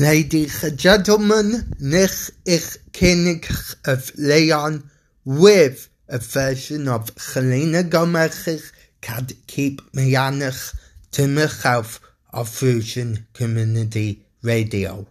Ladies and gentlemen, this is Kings of Leon with a version of Selena Gomez's Can't Keep Me Honest to Myself of Fusion Community Radio.